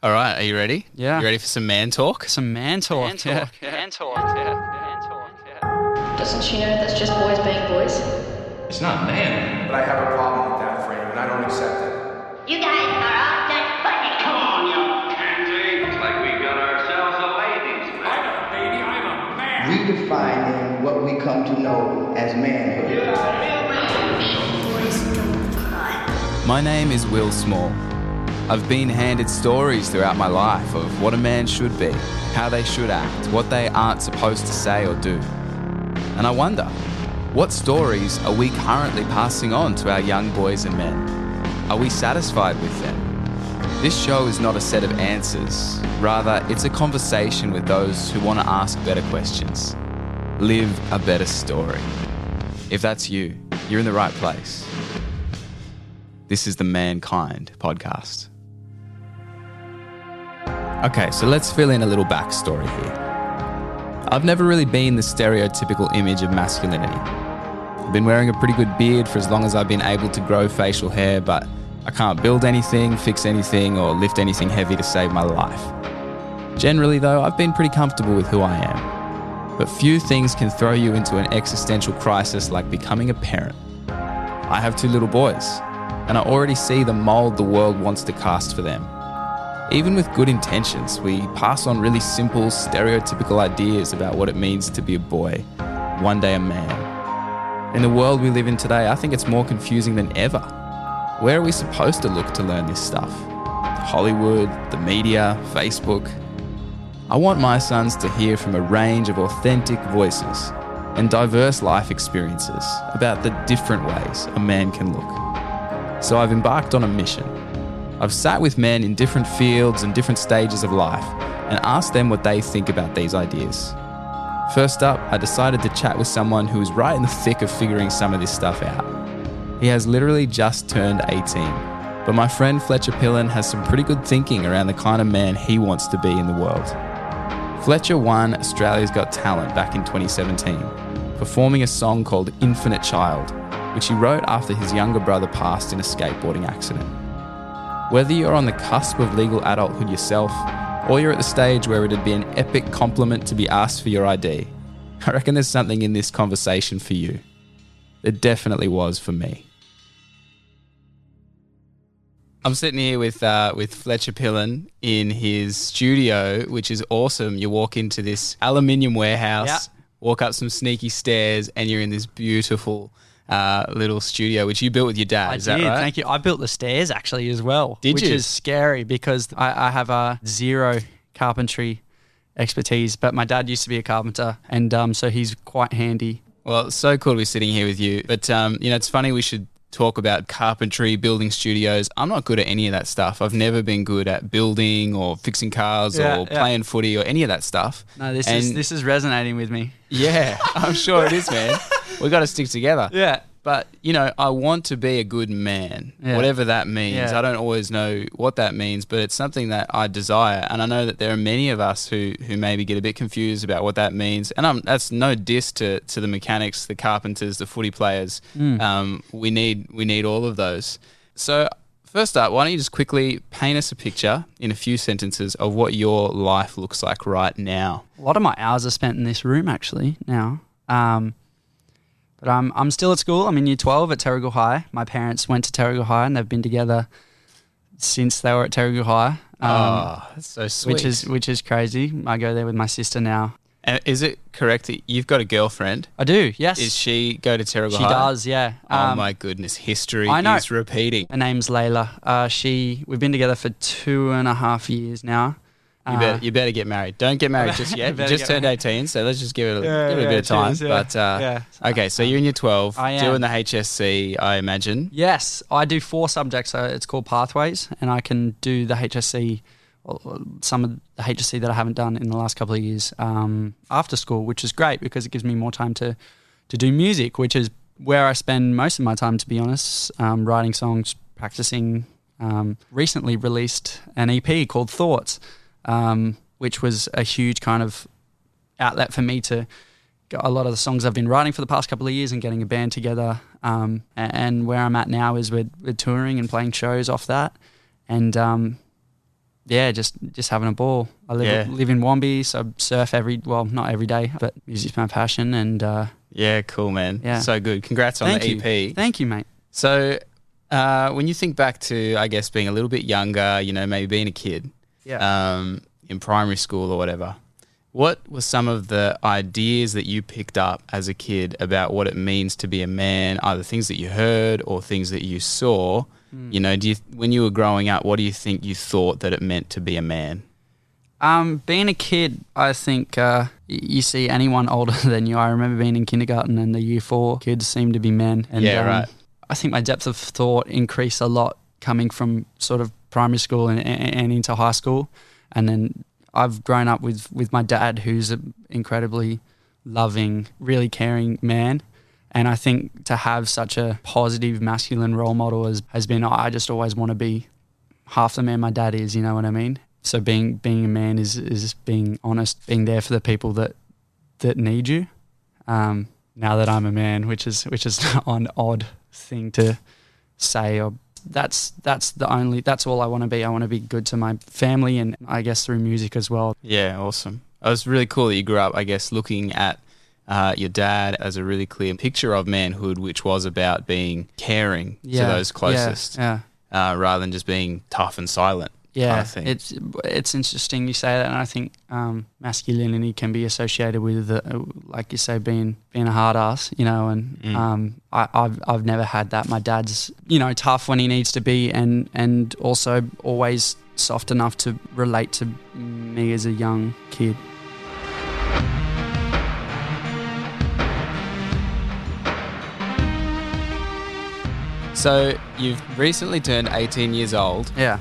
All right, are you ready? Yeah. You ready for some man talk? Some man talk. Man talk. Yeah. Man talk. Yeah. Doesn't she know that's just boys being boys? It's not man. But I have a problem with that frame, and I don't accept it. You guys are all that funny. Come on, young pansy. Looks like we got ourselves a ladies' man. I'm a baby. I'm a man. Redefining what we come to know as manhood. My name is Will Small. I've been handed stories throughout my life of what a man should be, how they should act, what they aren't supposed to say or do. And I wonder, what stories are we currently passing on to our young boys and men? Are we satisfied with them? This show is not a set of answers. Rather, it's a conversation with those who want to ask better questions. Live a better story. If that's you, you're in the right place. This is the Mankind Podcast. Okay, so let's fill in a little backstory here. I've never really been the stereotypical image of masculinity. I've been wearing a pretty good beard for as long as I've been able to grow facial hair, but I can't build anything, fix anything, or lift anything heavy to save my life. Generally though, I've been pretty comfortable with who I am. But few things can throw you into an existential crisis like becoming a parent. I have 2 little boys, and I already see the mould the world wants to cast for them. Even with good intentions, we pass on really simple, stereotypical ideas about what it means to be a boy, one day a man. In the world we live in today, I think it's more confusing than ever. Where are we supposed to look to learn this stuff? Hollywood, the media, Facebook. I want my sons to hear from a range of authentic voices and diverse life experiences about the different ways a man can look. So I've embarked on a mission. I've sat with men in different fields and different stages of life and asked them what they think about these ideas. First up, I decided to chat with someone who is right in the thick of figuring some of this stuff out. He has literally just turned 18, but my friend Fletcher Pilon has some pretty good thinking around the kind of man he wants to be in the world. Fletcher won Australia's Got Talent back in 2017, performing a song called Infinite Child, which he wrote after his younger brother passed in a skateboarding accident. Whether you're on the cusp of legal adulthood yourself, or you're at the stage where it'd be an epic compliment to be asked for your ID, I reckon there's something in this conversation for you. There definitely was for me. I'm sitting here with Fletcher Pilon in his studio, which is awesome. You walk into this aluminium warehouse, walk up some sneaky stairs, and you're in this beautiful little studio, which you built with your dad. Is that right? Thank you. I built the stairs actually as well. Which is scary because I have a 0 carpentry expertise, but my dad used to be a carpenter, and so he's quite handy. Well, it's so cool to be sitting here with you. But, you know, it's funny we should talk about carpentry, building studios. I'm not good at any of that stuff. I've never been good at building or fixing cars or playing footy or any of that stuff. No, this is resonating with me. Yeah, I'm sure it is, man. We've got to stick together. Yeah. But, you know, I want to be a good man, whatever that means. Yeah. I don't always know what that means, but it's something that I desire. And I know that there are many of us who maybe get a bit confused about what that means. And that's no diss to the mechanics, the carpenters, the footy players. We need all of those. So first up, why don't you just quickly paint us a picture in a few sentences of what your life looks like right now? A lot of my hours are spent in this room actually now. But I'm still at school. I'm in year 12 at Terrigal High. My parents went to Terrigal High and they've been together since they were at Terrigal High. Oh, that's so sweet. Which is crazy. I go there with my sister now. And is it correct that you've got a girlfriend? I do, yes. Does she go to Terrigal High? She does, yeah. Oh my goodness, history is repeating. Her name's Layla. We've been together for 2.5 years now. You better get married. Don't get married just yet. You just turned 18, so let's just give it a bit of time. Cheers, yeah. But okay, so you're in year 12, doing the HSC, I imagine. Yes, I do 4 subjects. So it's called Pathways, and I can do the HSC, or some of the HSC that I haven't done in the last couple of years after school, which is great because it gives me more time to do music, which is where I spend most of my time, to be honest, writing songs, practicing. Recently released an EP called Thoughts. Which was a huge kind of outlet for me to get a lot of the songs I've been writing for the past couple of years and getting a band together. And where I'm at now is we're touring and playing shows off that. And yeah, just having a ball. I live in Wombi, so I surf not every day, but music's my passion. And yeah, cool, man. Yeah. So good. Congrats on the EP. Thank you, mate. So when you think back to, I guess, being a little bit younger, you know, maybe being a kid in primary school or whatever, what were some of the ideas that you picked up as a kid about what it means to be a man, either things that you heard or things that you saw? Mm. You know, when you were growing up, what do you think you thought that it meant to be a man? Being a kid, I think you see anyone older than you. I remember being in kindergarten and the year 4 kids seemed to be men. And, right. I think my depth of thought increased a lot coming from sort of primary school and into high school. And then I've grown up with my dad, who's an incredibly loving, really caring man. And I think to have such a positive masculine role model has been, I just always want to be half the man my dad is, you know what I mean? So being a man is being honest, being there for the people that need you. Now that I'm a man, which is an odd thing to say, or that's all I want to be. I want to be good to my family, and I guess through music as well. Yeah, awesome. It was really cool that you grew up, I guess, looking at your dad as a really clear picture of manhood, which was about being caring to those closest, rather than just being tough and silent. Yeah, it's interesting you say that, and I think masculinity can be associated with, like you say, being a hard ass, you know. And I've never had that. My dad's, you know, tough when he needs to be, and also always soft enough to relate to me as a young kid. So you've recently turned 18 years old. Yeah.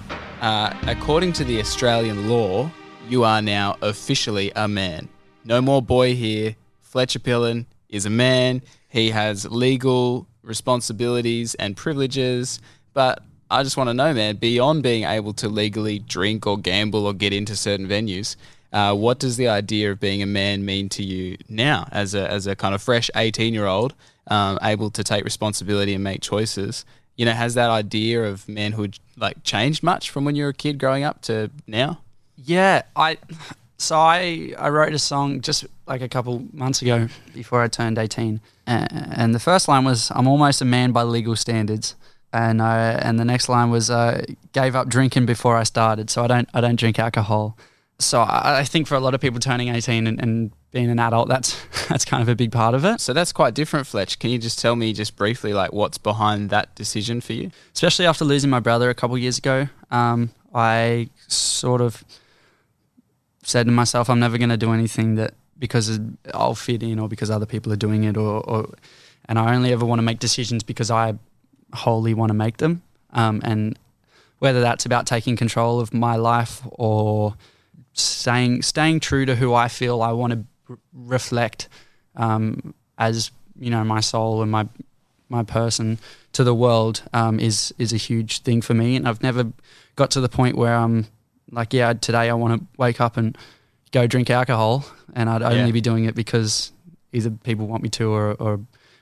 According to the Australian law, you are now officially a man. No more boy here. Fletcher Pilon is a man. He has legal responsibilities and privileges. But I just want to know, man, beyond being able to legally drink or gamble or get into certain venues, what does the idea of being a man mean to you now as a kind of fresh 18-year-old, able to take responsibility and make choices? You know, has that idea of manhood like changed much from when you were a kid growing up to now? Yeah, I wrote a song just like a couple months ago before I turned 18, and the first line was, "I'm almost a man by legal standards," and the next line was, "Gave up drinking before I started, so I don't drink alcohol." So I think for a lot of people turning 18 and being an adult, that's kind of a big part of it. So that's quite different, Fletch. Can you just tell me just briefly, like, what's behind that decision for you? Especially after losing my brother a couple of years ago, I sort of said to myself, I'm never going to do anything that because I'll fit in or because other people are doing it, and I only ever want to make decisions because I wholly want to make them. And whether that's about taking control of my life or staying true to who I feel I want to reflect, as you know, my soul and my person to the world, is a huge thing for me. And I've never got to the point where I'm like, yeah, today I want to wake up and go drink alcohol, and I'd only be doing it because either people want me to or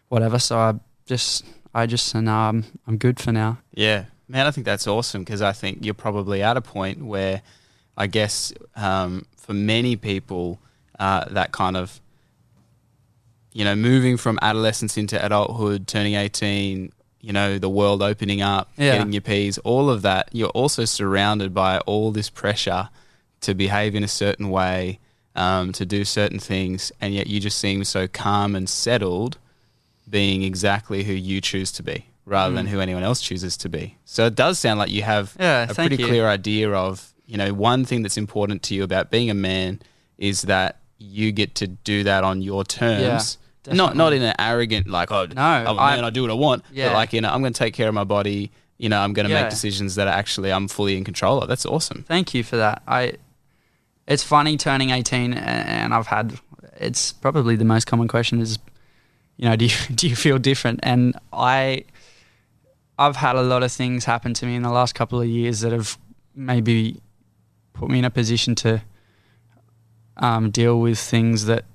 whatever. So I'm good for now. Yeah, man, I think that's awesome, because I think you're probably at a point where, I guess, for many people, that kind of, you know, moving from adolescence into adulthood, turning 18, you know, the world opening up, getting your P's, all of that, you're also surrounded by all this pressure to behave in a certain way, to do certain things, and yet you just seem so calm and settled being exactly who you choose to be rather than who anyone else chooses to be. So it does sound like you have a pretty clear idea of, you know, one thing that's important to you about being a man is that you get to do that on your terms. Yeah, not in an arrogant, like, oh, no, I'm a man, I do what I want. Yeah. But like, you know, I'm going to take care of my body. You know, I'm going to make decisions that are actually I'm fully in control of. That's awesome. Thank you for that. It's funny turning 18, and it's probably the most common question is, you know, do you feel different? And I've had a lot of things happen to me in the last couple of years that have maybe put me in a position to deal with things that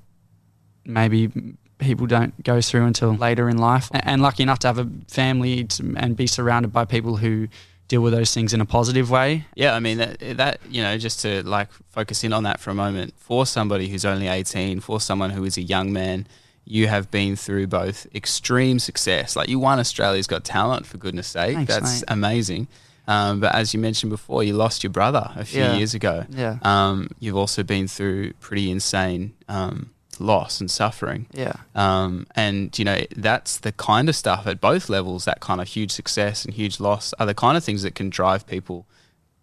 maybe people don't go through until later in life. And lucky enough to have a family and be surrounded by people who deal with those things in a positive way. Yeah, I mean, that you know, just to like focus in on that for a moment, for somebody who's only 18, for someone who is a young man, you have been through both extreme success. Like, you won Australia's Got Talent, for goodness sake. Thanks, that's mate. Amazing. But as you mentioned before, you lost your brother a few years ago. Yeah. You've also been through pretty insane loss and suffering. Yeah. And, you know, that's the kind of stuff at both levels, that kind of huge success and huge loss are the kind of things that can drive people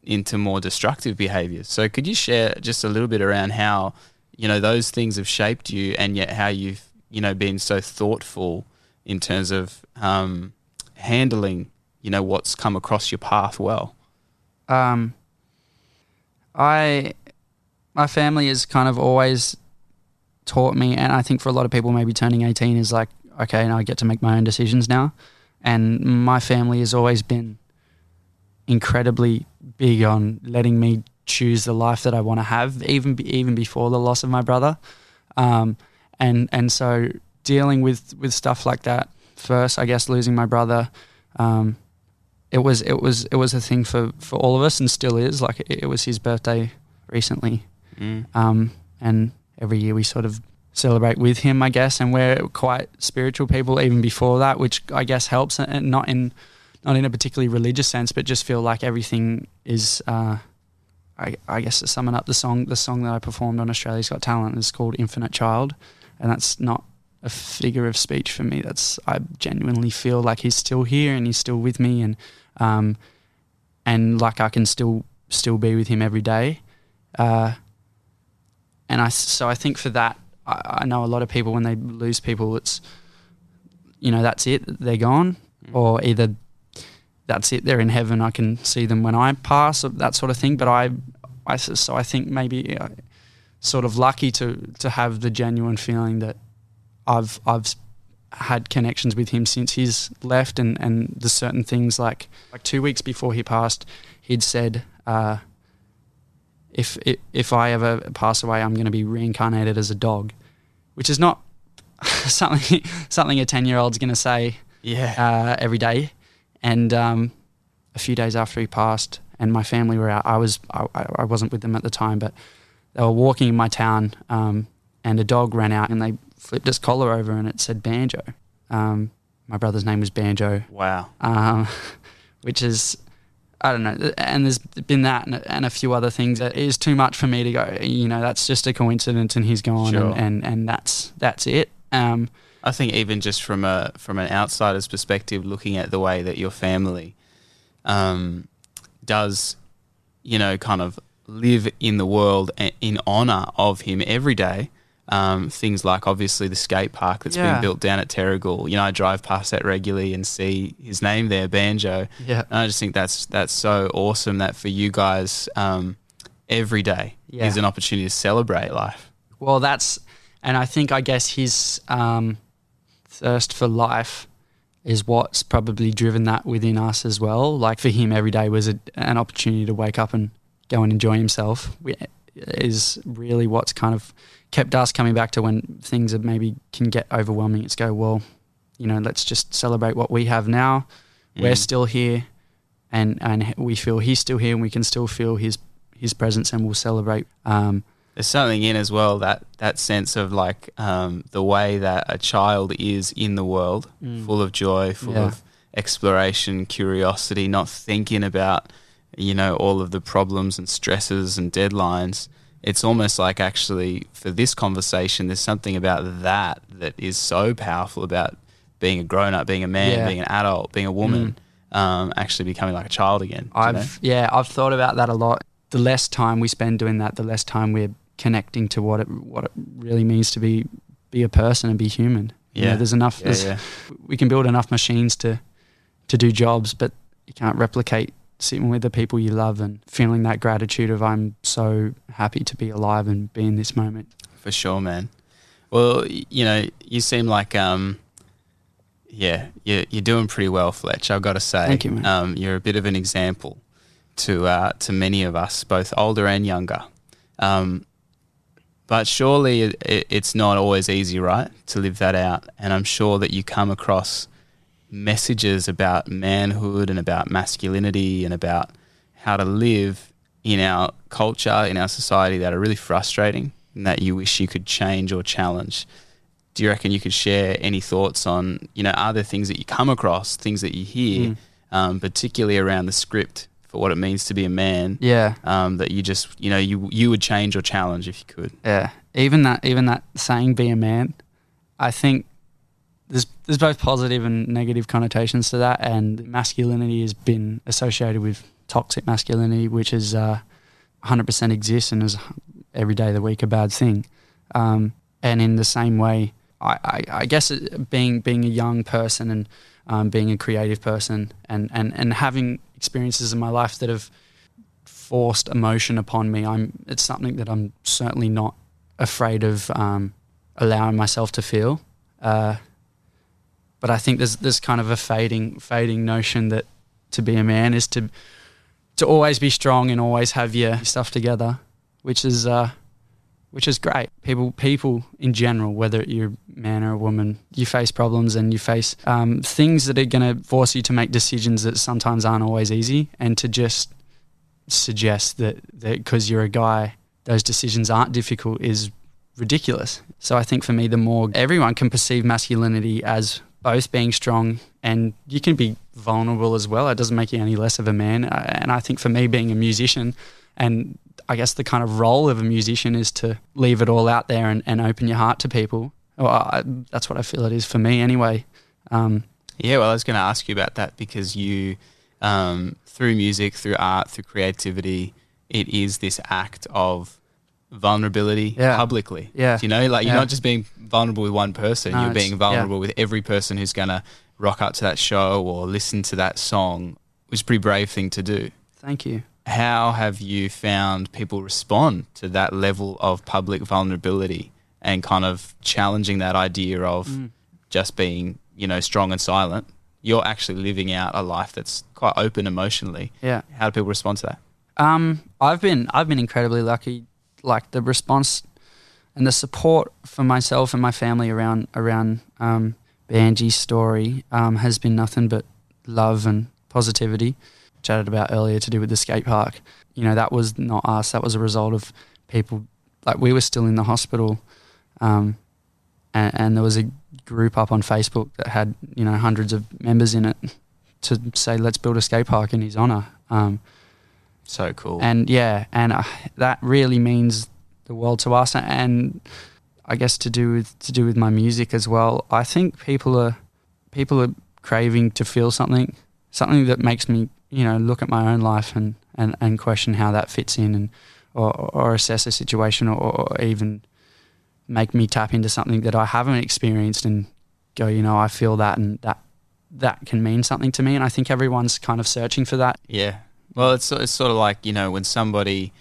into more destructive behaviours. So could you share just a little bit around how, you know, those things have shaped you, and yet how you've, you know, been so thoughtful in terms of handling, you know, what's come across your path well? My family has kind of always taught me, and I think for a lot of people maybe turning 18 is like, okay, now I get to make my own decisions now. And my family has always been incredibly big on letting me choose the life that I want to have, even before the loss of my brother. And so dealing with stuff like that first, I guess losing my brother, it was a thing for all of us, and still is. Like, it was his birthday recently, and every year we sort of celebrate with him, I guess. And we're quite spiritual people even before that, which I guess helps, and not in a particularly religious sense, but just feel like everything is. I guess to sum up the song that I performed on Australia's Got Talent is called Infinite Child, and that's not a figure of speech for me. I genuinely feel like he's still here and he's still with me, and like I can still be with him every day. So I think for that, I know a lot of people when they lose people, it's, you know, that's it, they're gone, or either that's it, they're in heaven, I can see them when I pass, or that sort of thing. But I think maybe I'm sort of lucky to have the genuine feeling that I've had connections with him since he's left, and the certain things like 2 weeks before he passed, he'd said, if I ever pass away, I'm going to be reincarnated as a dog, which is not something a 10-year-old's going to say every day. And a few days after he passed, and my family were out, I wasn't with them at the time, but they were walking in my town, and a dog ran out and they flipped its collar over, and it said Banjo. My brother's name was Banjo. Wow. Which is, I don't know, and there's been that and a few other things. It is too much for me to go, you know, that's just a coincidence and he's gone. Sure. and that's it. I think even just from an outsider's perspective, looking at the way that your family does, you know, kind of live in the world in honour of him every day. Things like obviously the skate park that's been built down at Terrigal. You know, I drive past that regularly and see his name there, Banjo. Yeah. And I just think that's so awesome that for you guys, every day is an opportunity to celebrate life. Well, and I think, I guess his thirst for life is what's probably driven that within us as well. Like, for him, every day was an opportunity to wake up and go and enjoy himself. Is really what's kind of kept us coming back to when things are maybe can get overwhelming. It's go, well, you know, let's just celebrate what we have now. Mm. We're still here, and we feel he's still here, and we can still feel his presence, and we'll celebrate. There's something in as well, that sense of like the way that a child is in the world, full of joy, full of exploration, curiosity, not thinking about, you know, all of the problems and stresses and deadlines. It's almost like, actually, for this conversation, there's something about that is so powerful about being a grown-up, being a man, being an adult, being a woman, actually becoming like a child again. I've thought about that a lot. The less time we spend doing that, the less time we're connecting to what it really means to be a person and be human. Yeah. You know, there's enough. We can build enough machines to do jobs, but you can't replicate sitting with the people you love and feeling that gratitude of, I'm so happy to be alive and be in this moment. For sure, man. Well, you know, you seem like, you're doing pretty well, Fletch, I've got to say. Thank you, man. You're a bit of an example to many of us, both older and younger. But surely it's not always easy, right, to live that out. And I'm sure that you come across messages about manhood and about masculinity and about how to live in our culture, in our society, that are really frustrating and that you wish you could change or challenge. Do you reckon you could share any thoughts on, you know, are there things that you come across, things that you hear, particularly around the script for what it means to be a man, that you just, you know, you would change or challenge if you could? Yeah. Even that saying, be a man, I think there's both positive and negative connotations to that, and masculinity has been associated with toxic masculinity, which is 100% exists and is every day of the week a bad thing. And in the same way, I guess being a young person and being a creative person and having experiences in my life that have forced emotion upon me, it's something that I'm certainly not afraid of allowing myself to feel. But I think there's kind of a fading notion that to be a man is to always be strong and always have your stuff together, which is great. People in general, whether you're a man or a woman, you face problems and you face things that are going to force you to make decisions that sometimes aren't always easy, and to just suggest that because you're a guy, those decisions aren't difficult is ridiculous. So I think for me, the more everyone can perceive masculinity as both being strong, and you can be vulnerable as well. It doesn't make you any less of a man. And I think for me, being a musician, and I guess the kind of role of a musician is to leave it all out there and open your heart to people. Well, that's what I feel it is for me anyway. I was going to ask you about that, because you, through music, through art, through creativity, it is this act of vulnerability publicly. Yeah. You know, like you're not just being vulnerable with one person, you're being vulnerable with every person who's going to rock up to that show or listen to that song. It was a pretty brave thing to do. Thank you. How have you found people respond to that level of public vulnerability and kind of challenging that idea of just being, you know, strong and silent? You're actually living out a life that's quite open emotionally. Yeah. How do people respond to that? I've been incredibly lucky. Like the response and the support for myself and my family around Banji's story has been nothing but love and positivity. Chatted about earlier to do with the skate park. You know, that was not us. That was a result of people. Like, we were still in the hospital, and there was a group up on Facebook that had, you know, hundreds of members in it to say, let's build a skate park in his honour. So cool. And that really means the world to us. And I guess to do with my music as well. I think people are craving to feel something that makes me, you know, look at my own life and question how that fits in, and or assess a situation, or even make me tap into something that I haven't experienced and go, you know, I feel that, and that can mean something to me. And I think everyone's kind of searching for that. Yeah. Well, it's sort of like, you know, when somebody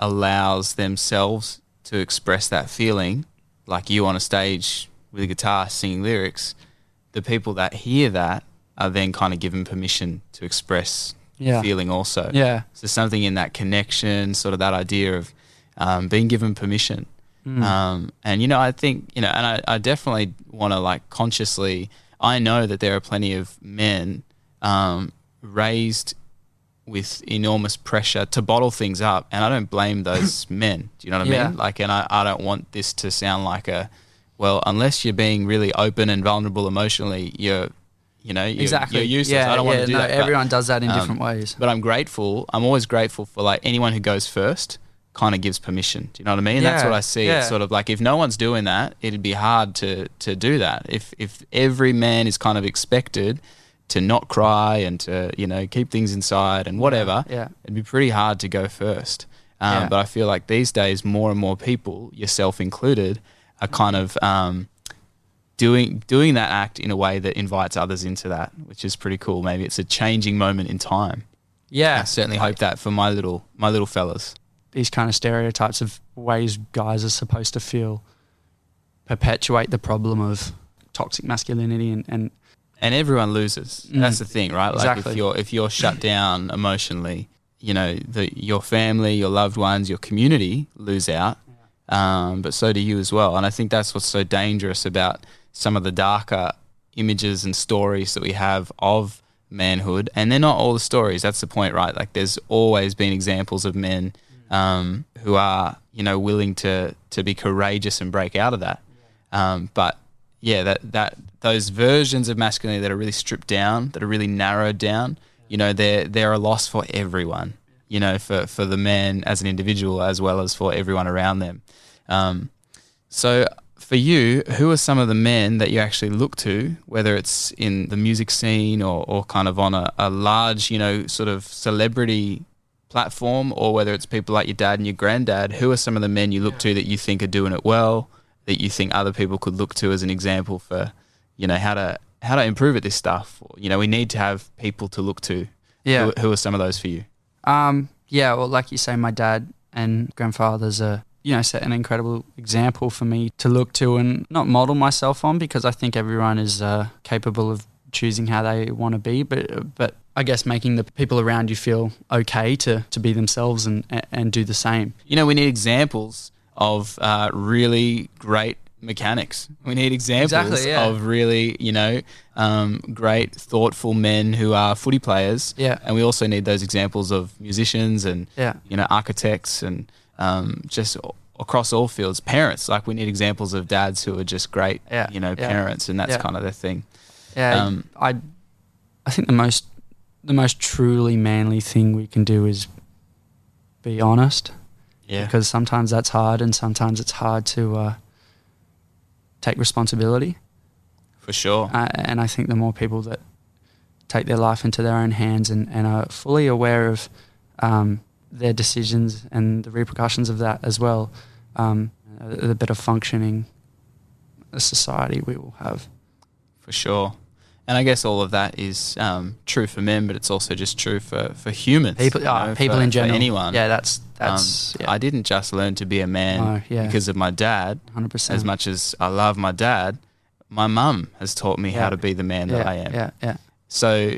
allows themselves to express that feeling, like you on a stage with a guitar singing lyrics, the people that hear that are then kind of given permission to express feeling also. Yeah. So something in that connection, sort of that idea of being given permission. And, you know, I think, you know, and I definitely want to, like, consciously, I know that there are plenty of men raised with enormous pressure to bottle things up, and I don't blame those men. Do you know what I mean? Like, and I don't want this to sound like unless you're being really open and vulnerable emotionally, you're useless. Yeah, I don't want to do that. Everyone does that in different ways. But I'm always grateful for, like, anyone who goes first kind of gives permission. Do you know what I mean? Yeah, that's what I see. Yeah. It's sort of like, if no one's doing that, it'd be hard to do that. If every man is kind of expected to not cry and to, you know, keep things inside and whatever, it'd be pretty hard to go first. But I feel like these days more and more people, yourself included, are kind of doing that act in a way that invites others into that, which is pretty cool. Maybe it's a changing moment in time. Yeah. I certainly hope that for my little fellas. These kind of stereotypes of ways guys are supposed to feel perpetuate the problem of toxic masculinity and everyone loses. That's the thing, right? Like, exactly. If you're shut down emotionally, you know, your family, your loved ones, your community lose out. But so do you as well. And I think that's what's so dangerous about some of the darker images and stories that we have of manhood, and they're not all the stories. That's the point, right? Like, there's always been examples of men who are, you know, willing to be courageous and break out of that. But yeah, that those versions of masculinity that are really stripped down, that are really narrowed down, you know, they're a loss for everyone, you know, for the man as an individual as well as for everyone around them. So for you, who are some of the men that you actually look to, whether it's in the music scene or kind of on a large, you know, sort of celebrity platform, or whether it's people like your dad and your granddad? Who are some of the men you look to that you think are doing it well, that you think other people could look to as an example for, you know, how to improve at this stuff? You know, we need to have people to look to. Yeah. Who are some of those for you? Yeah, well, like you say, my dad and grandfather's a, you know, set an incredible example for me to look to and not model myself on, because I think everyone is capable of choosing how they want to be, but I guess making the people around you feel okay to be themselves and do the same. You know, we need examples of really great mechanics. We need examples of really, you know, great, thoughtful men who are footy players. Yeah. And we also need those examples of musicians and, you know, architects and just across all fields. Parents, like, we need examples of dads who are just great, you know, parents, and that's kind of their thing. Yeah, I think the most truly manly thing we can do is be honest. Yeah. Because sometimes that's hard, and sometimes it's hard to take responsibility. For sure. And I think the more people that take their life into their own hands and are fully aware of their decisions and the repercussions of that as well, the better functioning society we will have. For sure. And I guess all of that is true for men, but it's also just true for humans. People, you know, people in general. For anyone. Yeah, that's. I didn't just learn to be a man because of my dad. 100%. As much as I love my dad, my mum has taught me how to be the man that I am. Yeah, yeah. So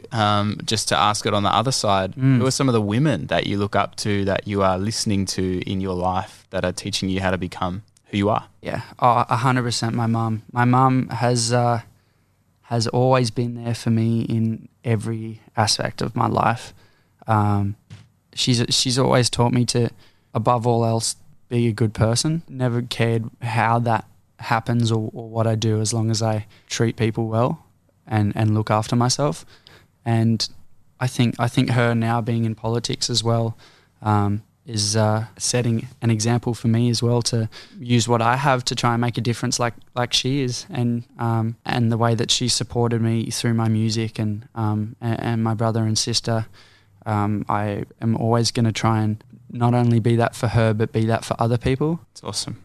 just to ask it on the other side, who are some of the women that you look up to, that you are listening to in your life, that are teaching you how to become who you are? Yeah, 100% my mum. My mum has always been there for me in every aspect of my life. She's always taught me to, above all else, be a good person. Never cared how that happens or what I do, as long as I treat people well and look after myself. And I think her now being in politics as well is setting an example for me as well, to use what I have to try and make a difference like she is, and the way that she supported me through my music and my brother and sister. I am always going to try and not only be that for her, but be that for other people. It's awesome.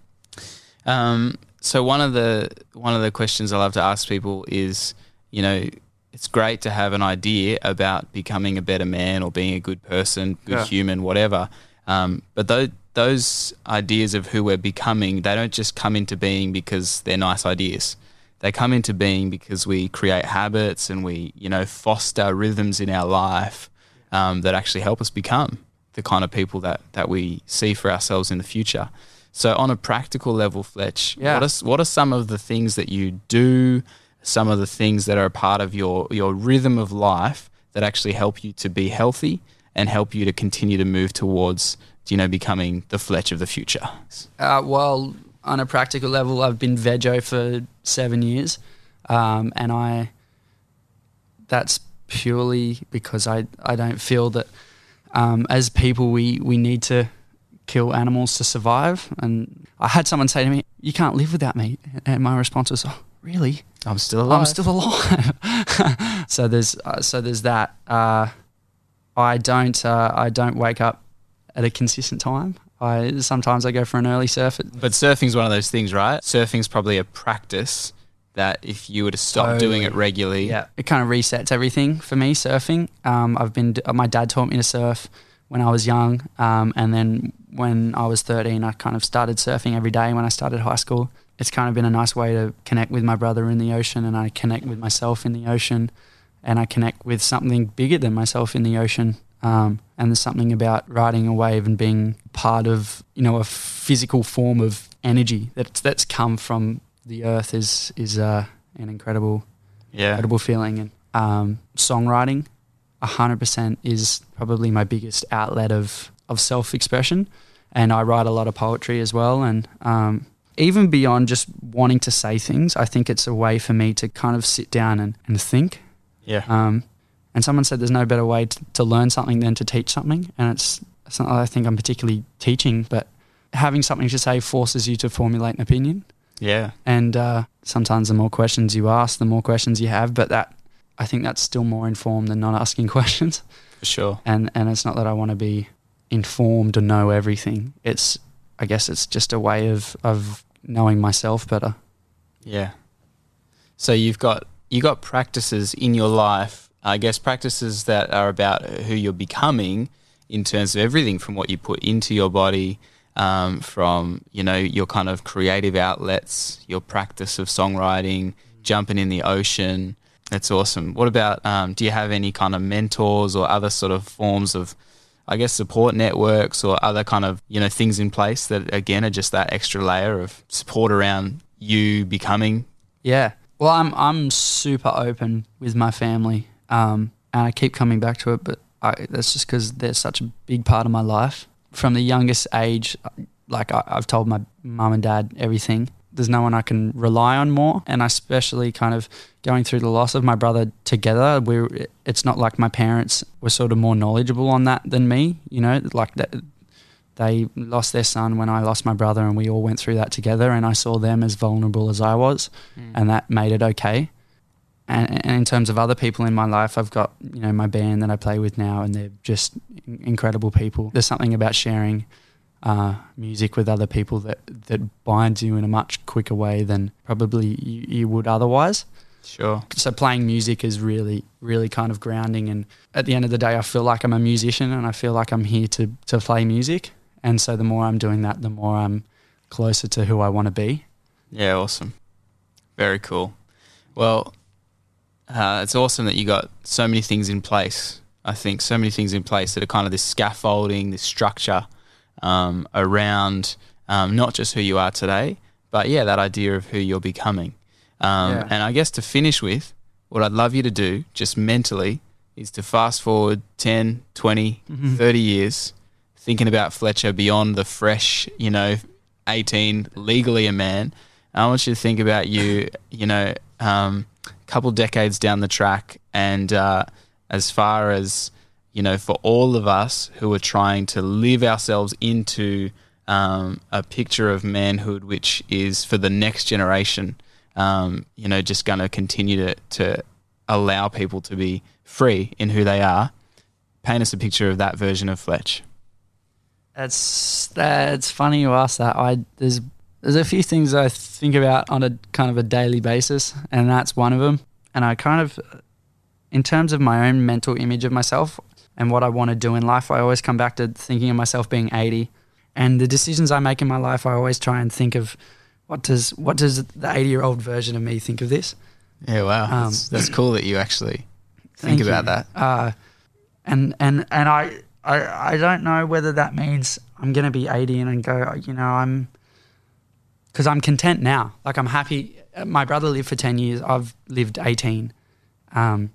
So one of the questions I love to ask people is, you know, it's great to have an idea about becoming a better man or being a good person, good human, whatever. But those ideas of who we're becoming, they don't just come into being because they're nice ideas. They come into being because we create habits and we, you know, foster rhythms in our life that actually help us become the kind of people that we see for ourselves in the future. So on a practical level, Fletch, what are some of the things that you do, some of the things that are a part of your rhythm of life that actually help you to be healthy and help you to continue to move towards, you know, becoming the Fletch of the future? Well, on a practical level, I've been vego for 7 years, and that's purely because I don't feel that as people we need to kill animals to survive. And I had someone say to me, "You can't live without me," and my response was, "Oh, really? I'm still alive." So there's that. I don't wake up at a consistent time. Sometimes I go for an early surf. But surfing's one of those things, right? Surfing's probably a practice that if you were to stop doing it regularly, it kind of resets everything for me. Surfing. My dad taught me to surf when I was young, and then when I was 13, I kind of started surfing every day when I started high school. It's kind of been a nice way to connect with my brother in the ocean, and I connect with myself in the ocean. And I connect with something bigger than myself in the ocean. And there's something about riding a wave and being part of, you know, a physical form of energy that's come from the earth is an incredible incredible feeling. And songwriting, 100% is probably my biggest outlet of self-expression. And I write a lot of poetry as well. And even beyond just wanting to say things, I think it's a way for me to kind of sit down and think. Yeah. And someone said there's no better way to learn something than to teach something. And it's not that I think I'm particularly teaching, but having something to say forces you to formulate an opinion. Yeah. And sometimes the more questions you ask, the more questions you have. But that, I think that's still more informed than not asking questions. For sure. And it's not that I want to be informed or know everything. It's, I guess it's just a way of knowing myself better. Yeah. So you've got practices in your life, I guess practices that are about who you're becoming in terms of everything from what you put into your body, from, you know, your kind of creative outlets, your practice of songwriting, jumping in the ocean. That's awesome. What about, do you have any kind of mentors or other sort of forms of, I guess, support networks or other kind of, you know, things in place that, again, are just that extra layer of support around you becoming? Yeah. Well, I'm super open with my family, and I keep coming back to it, but that's just because they're such a big part of my life. From the youngest age, like I've told my mum and dad everything. There's no one I can rely on more, and especially kind of going through the loss of my brother together, it's not like my parents were sort of more knowledgeable on that than me, you know, like that they lost their son when I lost my brother, and we all went through that together, and I saw them as vulnerable as I was, and that made it okay. And in terms of other people in my life, I've got, you know, my band that I play with now, and they're just incredible people. There's something about sharing music with other people that binds you in a much quicker way than probably you would otherwise. Sure. So playing music is really, really kind of grounding, and at the end of the day I feel like I'm a musician and I feel like I'm here to play music, and so the more I'm doing that, the more I'm closer to who I want to be. Yeah, awesome. Very cool. Well, it's awesome that you got so many things in place. I think so many things in place that are kind of this scaffolding, this structure around not just who you are today, but yeah, that idea of who you're becoming. And I guess to finish with, what I'd love you to do just mentally is to fast forward 10, 20, 30 years, thinking about Fletcher beyond the fresh, you know, 18, legally a man. I want you to think about you, you know, a couple decades down the track, and as far as, you know, for all of us who are trying to live ourselves into a picture of manhood, which is for the next generation, you know, just going to continue to allow people to be free in who they are. Paint us a picture of that version of Fletch. That's funny you ask that. There's a few things I think about on a kind of a daily basis, and that's one of them. And I kind of, in terms of my own mental image of myself, and what I want to do in life, I always come back to thinking of myself being 80, and the decisions I make in my life, I always try and think of what does the 80-year-old version of me think of this? Yeah, wow, that's cool that you actually think about that. And I don't know whether that means I'm going to be 80 and go, you know, because I'm content now. Like, I'm happy. My brother lived for 10 years. I've lived 18, and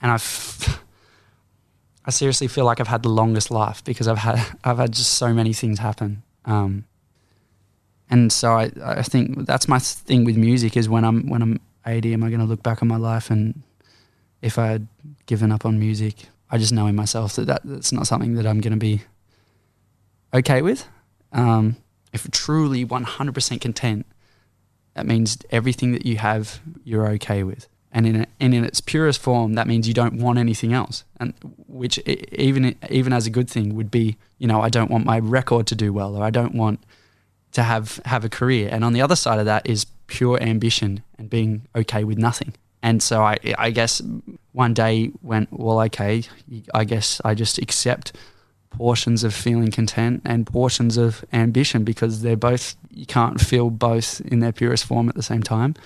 I've. I seriously feel like I've had the longest life because I've had just so many things happen, and so I think that's my thing with music is when I'm 80, am I going to look back on my life, and if I had given up on music, I just know in myself that's not something that I'm going to be okay with. If truly 100% content, that means everything that you have, you're okay with. And in its purest form, that means you don't want anything else, and which even as a good thing would be, you know, I don't want my record to do well, or I don't want to have a career. And on the other side of that is pure ambition and being okay with nothing. And so I guess one day went, well, okay, I guess I just accept portions of feeling content and portions of ambition, because they're both, you can't feel both in their purest form at the same time.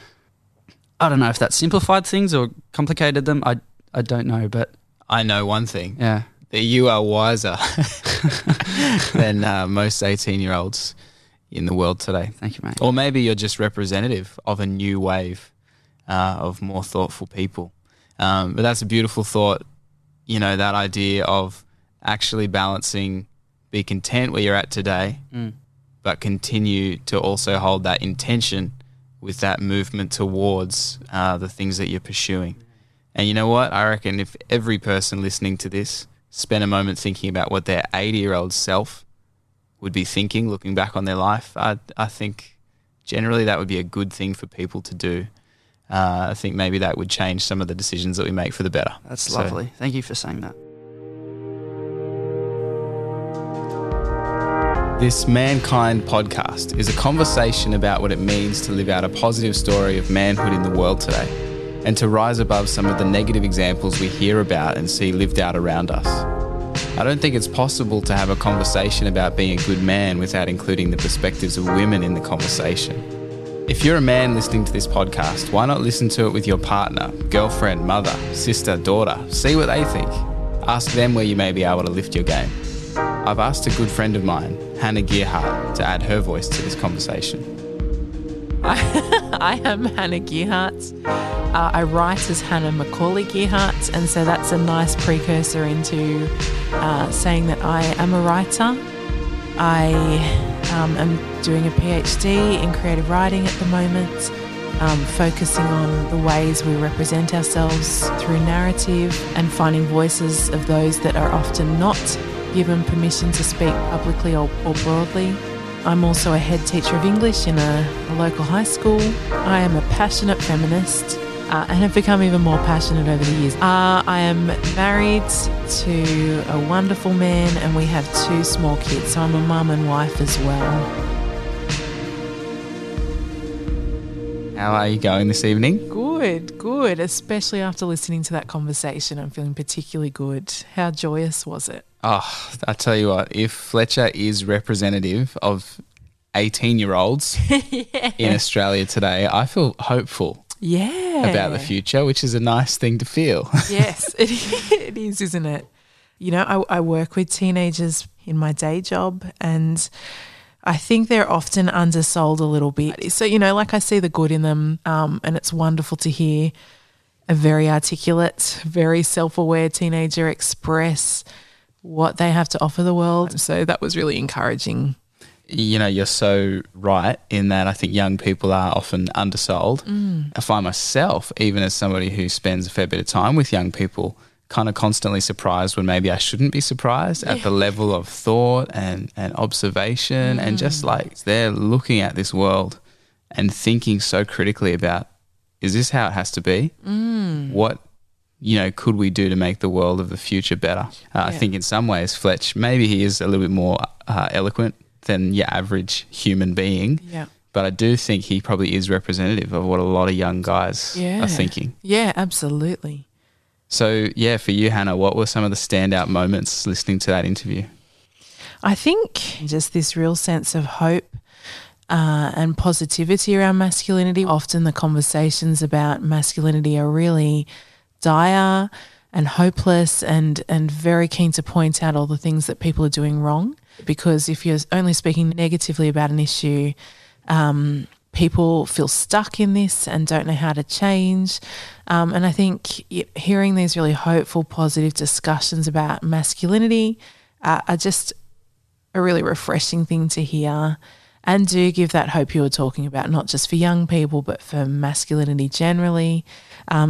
I don't know if that simplified things or complicated them. I don't know, but I know one thing. Yeah, that you are wiser than most 18-year-olds in the world today. Thank you, mate. Or maybe you're just representative of a new wave of more thoughtful people. But that's a beautiful thought, you know, that idea of actually balancing, be content where you're at today, but continue to also hold that intention with that movement towards the things that you're pursuing. And you know what? I reckon if every person listening to this spent a moment thinking about what their 80-year-old self would be thinking, looking back on their life, I think generally that would be a good thing for people to do. I think maybe that would change some of the decisions that we make for the better. That's lovely. Thank you for saying that. This Mankind Podcast is a conversation about what it means to live out a positive story of manhood in the world today and to rise above some of the negative examples we hear about and see lived out around us. I don't think it's possible to have a conversation about being a good man without including the perspectives of women in the conversation. If you're a man listening to this podcast, why not listen to it with your partner, girlfriend, mother, sister, daughter? See what they think. Ask them where you may be able to lift your game. I've asked a good friend of mine, Hannah Gierhart, to add her voice to this conversation. I am Hannah Gierhart. I write as Hannah Macaulay Gierhart, and so that's a nice precursor into saying that I am a writer. I am doing a PhD in creative writing at the moment, focusing on the ways we represent ourselves through narrative and finding voices of those that are often not given permission to speak publicly or broadly. I'm also a head teacher of English in a local high school. I am a passionate feminist and have become even more passionate over the years. I am married to a wonderful man and we have 2 small kids, so I'm a mum and wife as well. How are you going this evening? Good, especially after listening to that conversation. I'm feeling particularly good. How joyous was it? Oh, I tell you what, if Fletcher is representative of 18-year-olds yeah. in Australia today, I feel hopeful yeah. about the future, which is a nice thing to feel. Yes, it is, isn't it? You know, I work with teenagers in my day job and I think they're often undersold a little bit. So, you know, like I see the good in them and it's wonderful to hear a very articulate, very self-aware teenager express what they have to offer the world. So that was really encouraging. You know, you're so right in that I think young people are often undersold. I find myself, even as somebody who spends a fair bit of time with young people, kind of constantly surprised when maybe I shouldn't be surprised at the level of thought and observation and just like they're looking at this world and thinking so critically about, is this how it has to be? What, you know, could we do to make the world of the future better? I think in some ways, Fletch, maybe he is a little bit more eloquent than your average human being. Yeah. But I do think he probably is representative of what a lot of young guys are thinking. Yeah, absolutely. So, yeah, for you, Hannah, what were some of the standout moments listening to that interview? I think just this real sense of hope and positivity around masculinity. Often the conversations about masculinity are really dire and hopeless and very keen to point out all the things that people are doing wrong, because if you're only speaking negatively about an issue, people feel stuck in this and don't know how to change. And I think hearing these really hopeful, positive discussions about masculinity are just a really refreshing thing to hear and do give that hope you were talking about, not just for young people but for masculinity generally.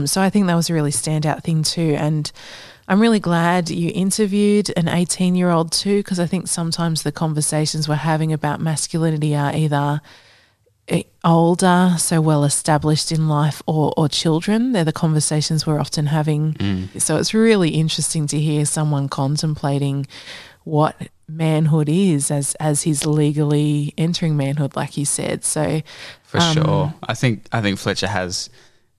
So I think that was a really standout thing too. And I'm really glad you interviewed an 18-year-old too, because I think sometimes the conversations we're having about masculinity are either older, so well established in life, or children. They're the conversations we're often having. So it's really interesting to hear someone contemplating what manhood is as he's legally entering manhood, like you said. So for sure. I think Fletcher has,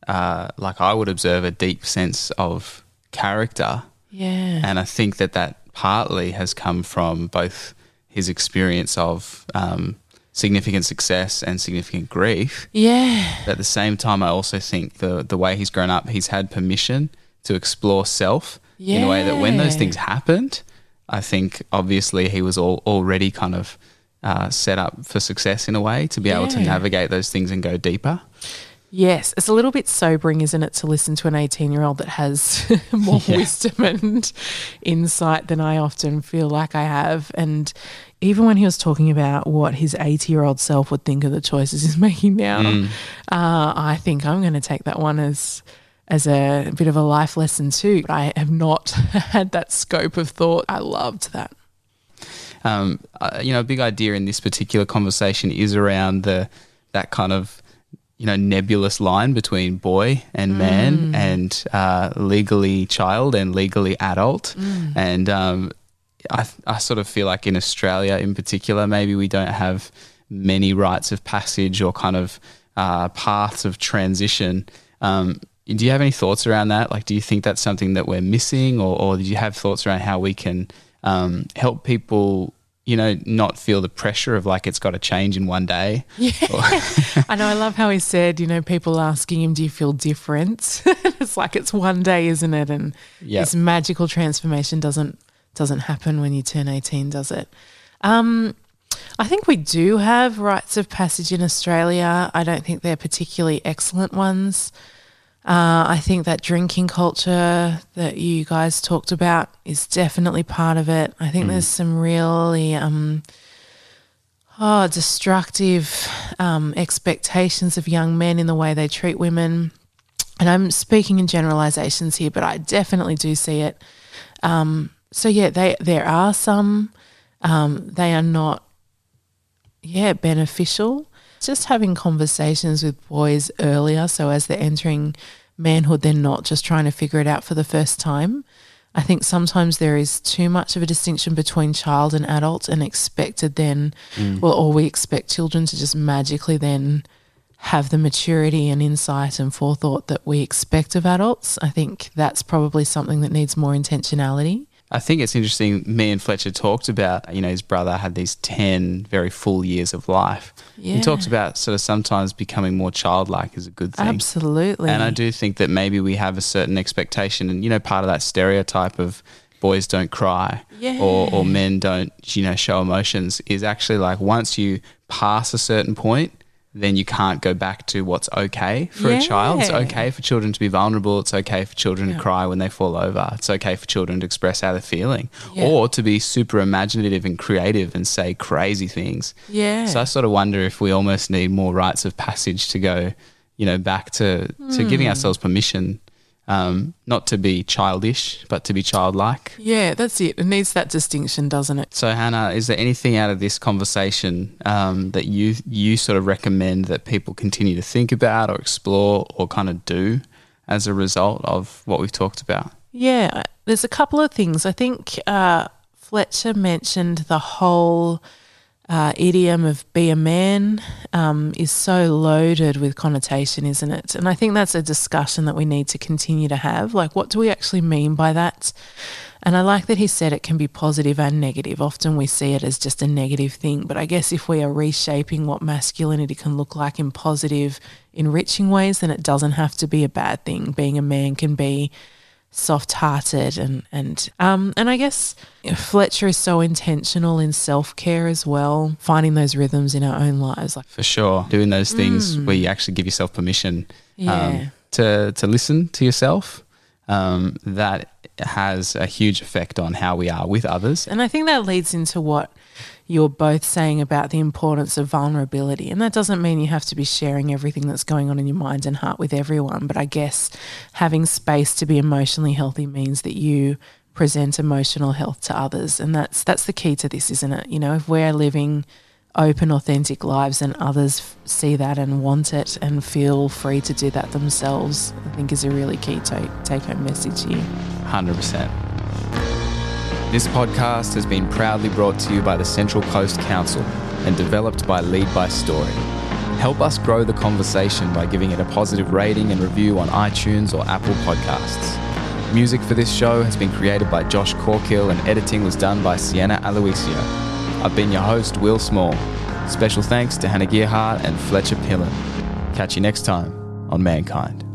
like I would observe, a deep sense of character. Yeah. And I think that partly has come from both his experience of significant success and significant grief. Yeah. But at the same time, I also think the way he's grown up, he's had permission to explore self in a way that when those things happened, I think obviously he was already kind of set up for success in a way to be able to navigate those things and go deeper. Yes, it's a little bit sobering, isn't it, to listen to an 18-year-old that has more wisdom and insight than I often feel like I have. And even when he was talking about what his 80-year-old self would think of the choices he's making now, I think I'm going to take that one as a bit of a life lesson too. But I have not had that scope of thought. I loved that. You know, a big idea in this particular conversation is around that kind of, you know, nebulous line between boy and man and legally child and legally adult. And I sort of feel like in Australia in particular, maybe we don't have many rites of passage or kind of paths of transition. Do you have any thoughts around that? Like, do you think that's something that we're missing, or do you have thoughts around how we can help people, you know, not feel the pressure of like it's got to change in one day? Yeah. I know, I love how he said, you know, people asking him, do you feel different? It's like it's one day, isn't it? And this magical transformation doesn't happen when you turn 18, does it? I think we do have rites of passage in Australia. I don't think they're particularly excellent ones. I think that drinking culture that you guys talked about is definitely part of it. I think there's some really destructive expectations of young men in the way they treat women. And I'm speaking in generalisations here, but I definitely do see it. There are some. They are not, beneficial. Just having conversations with boys earlier, so as they're entering manhood, they're not just trying to figure it out for the first time. I think sometimes there is too much of a distinction between child and adult, and expected then, or we expect children to just magically then have the maturity and insight and forethought that we expect of adults. I think that's probably something that needs more intentionality. I think it's interesting, me and Fletcher talked about, you know, his brother had these 10 very full years of life. Yeah. He talked about sort of sometimes becoming more childlike is a good thing. Absolutely. And I do think that maybe we have a certain expectation and, you know, part of that stereotype of boys don't cry or men don't, you know, show emotions is actually like once you pass a certain point, then you can't go back to what's okay for a child. It's okay for children to be vulnerable. It's okay for children to cry when they fall over. It's okay for children to express how they're feeling or to be super imaginative and creative and say crazy things. Yeah. So I sort of wonder if we almost need more rites of passage to go, you know, back to giving ourselves permission not to be childish but to be childlike. Yeah, that's it. It needs that distinction, doesn't it? So, Hannah, is there anything out of this conversation that you sort of recommend that people continue to think about or explore or kind of do as a result of what we've talked about? Yeah, there's a couple of things. I think Fletcher mentioned the whole idiom of be a man is so loaded with connotation, isn't it? And I think that's a discussion that we need to continue to have. Like, what do we actually mean by that? And I like that he said it can be positive and negative. Often we see it as just a negative thing, but I guess if we are reshaping what masculinity can look like in positive, enriching ways, then it doesn't have to be a bad thing. Being a man can be soft-hearted and I guess Fletcher is so intentional in self-care as well, finding those rhythms in our own lives. Like, for sure, doing those things where you actually give yourself permission to listen to yourself, that has a huge effect on how we are with others. And I think that leads into what you're both saying about the importance of vulnerability. And that doesn't mean you have to be sharing everything that's going on in your mind and heart with everyone, but I guess having space to be emotionally healthy means that you present emotional health to others. And that's the key to this, isn't it? You know, if we're living open, authentic lives and others see that and want it and feel free to do that themselves, I think is a really key take-home message here. 100%. This podcast has been proudly brought to you by the Central Coast Council and developed by Lead by Story. Help us grow the conversation by giving it a positive rating and review on iTunes or Apple Podcasts. Music for this show has been created by Josh Corkill and editing was done by Sienna Aloisio. I've been your host, Will Small. Special thanks to Hannah Gierhart and Fletcher Pilon. Catch you next time on Mankind.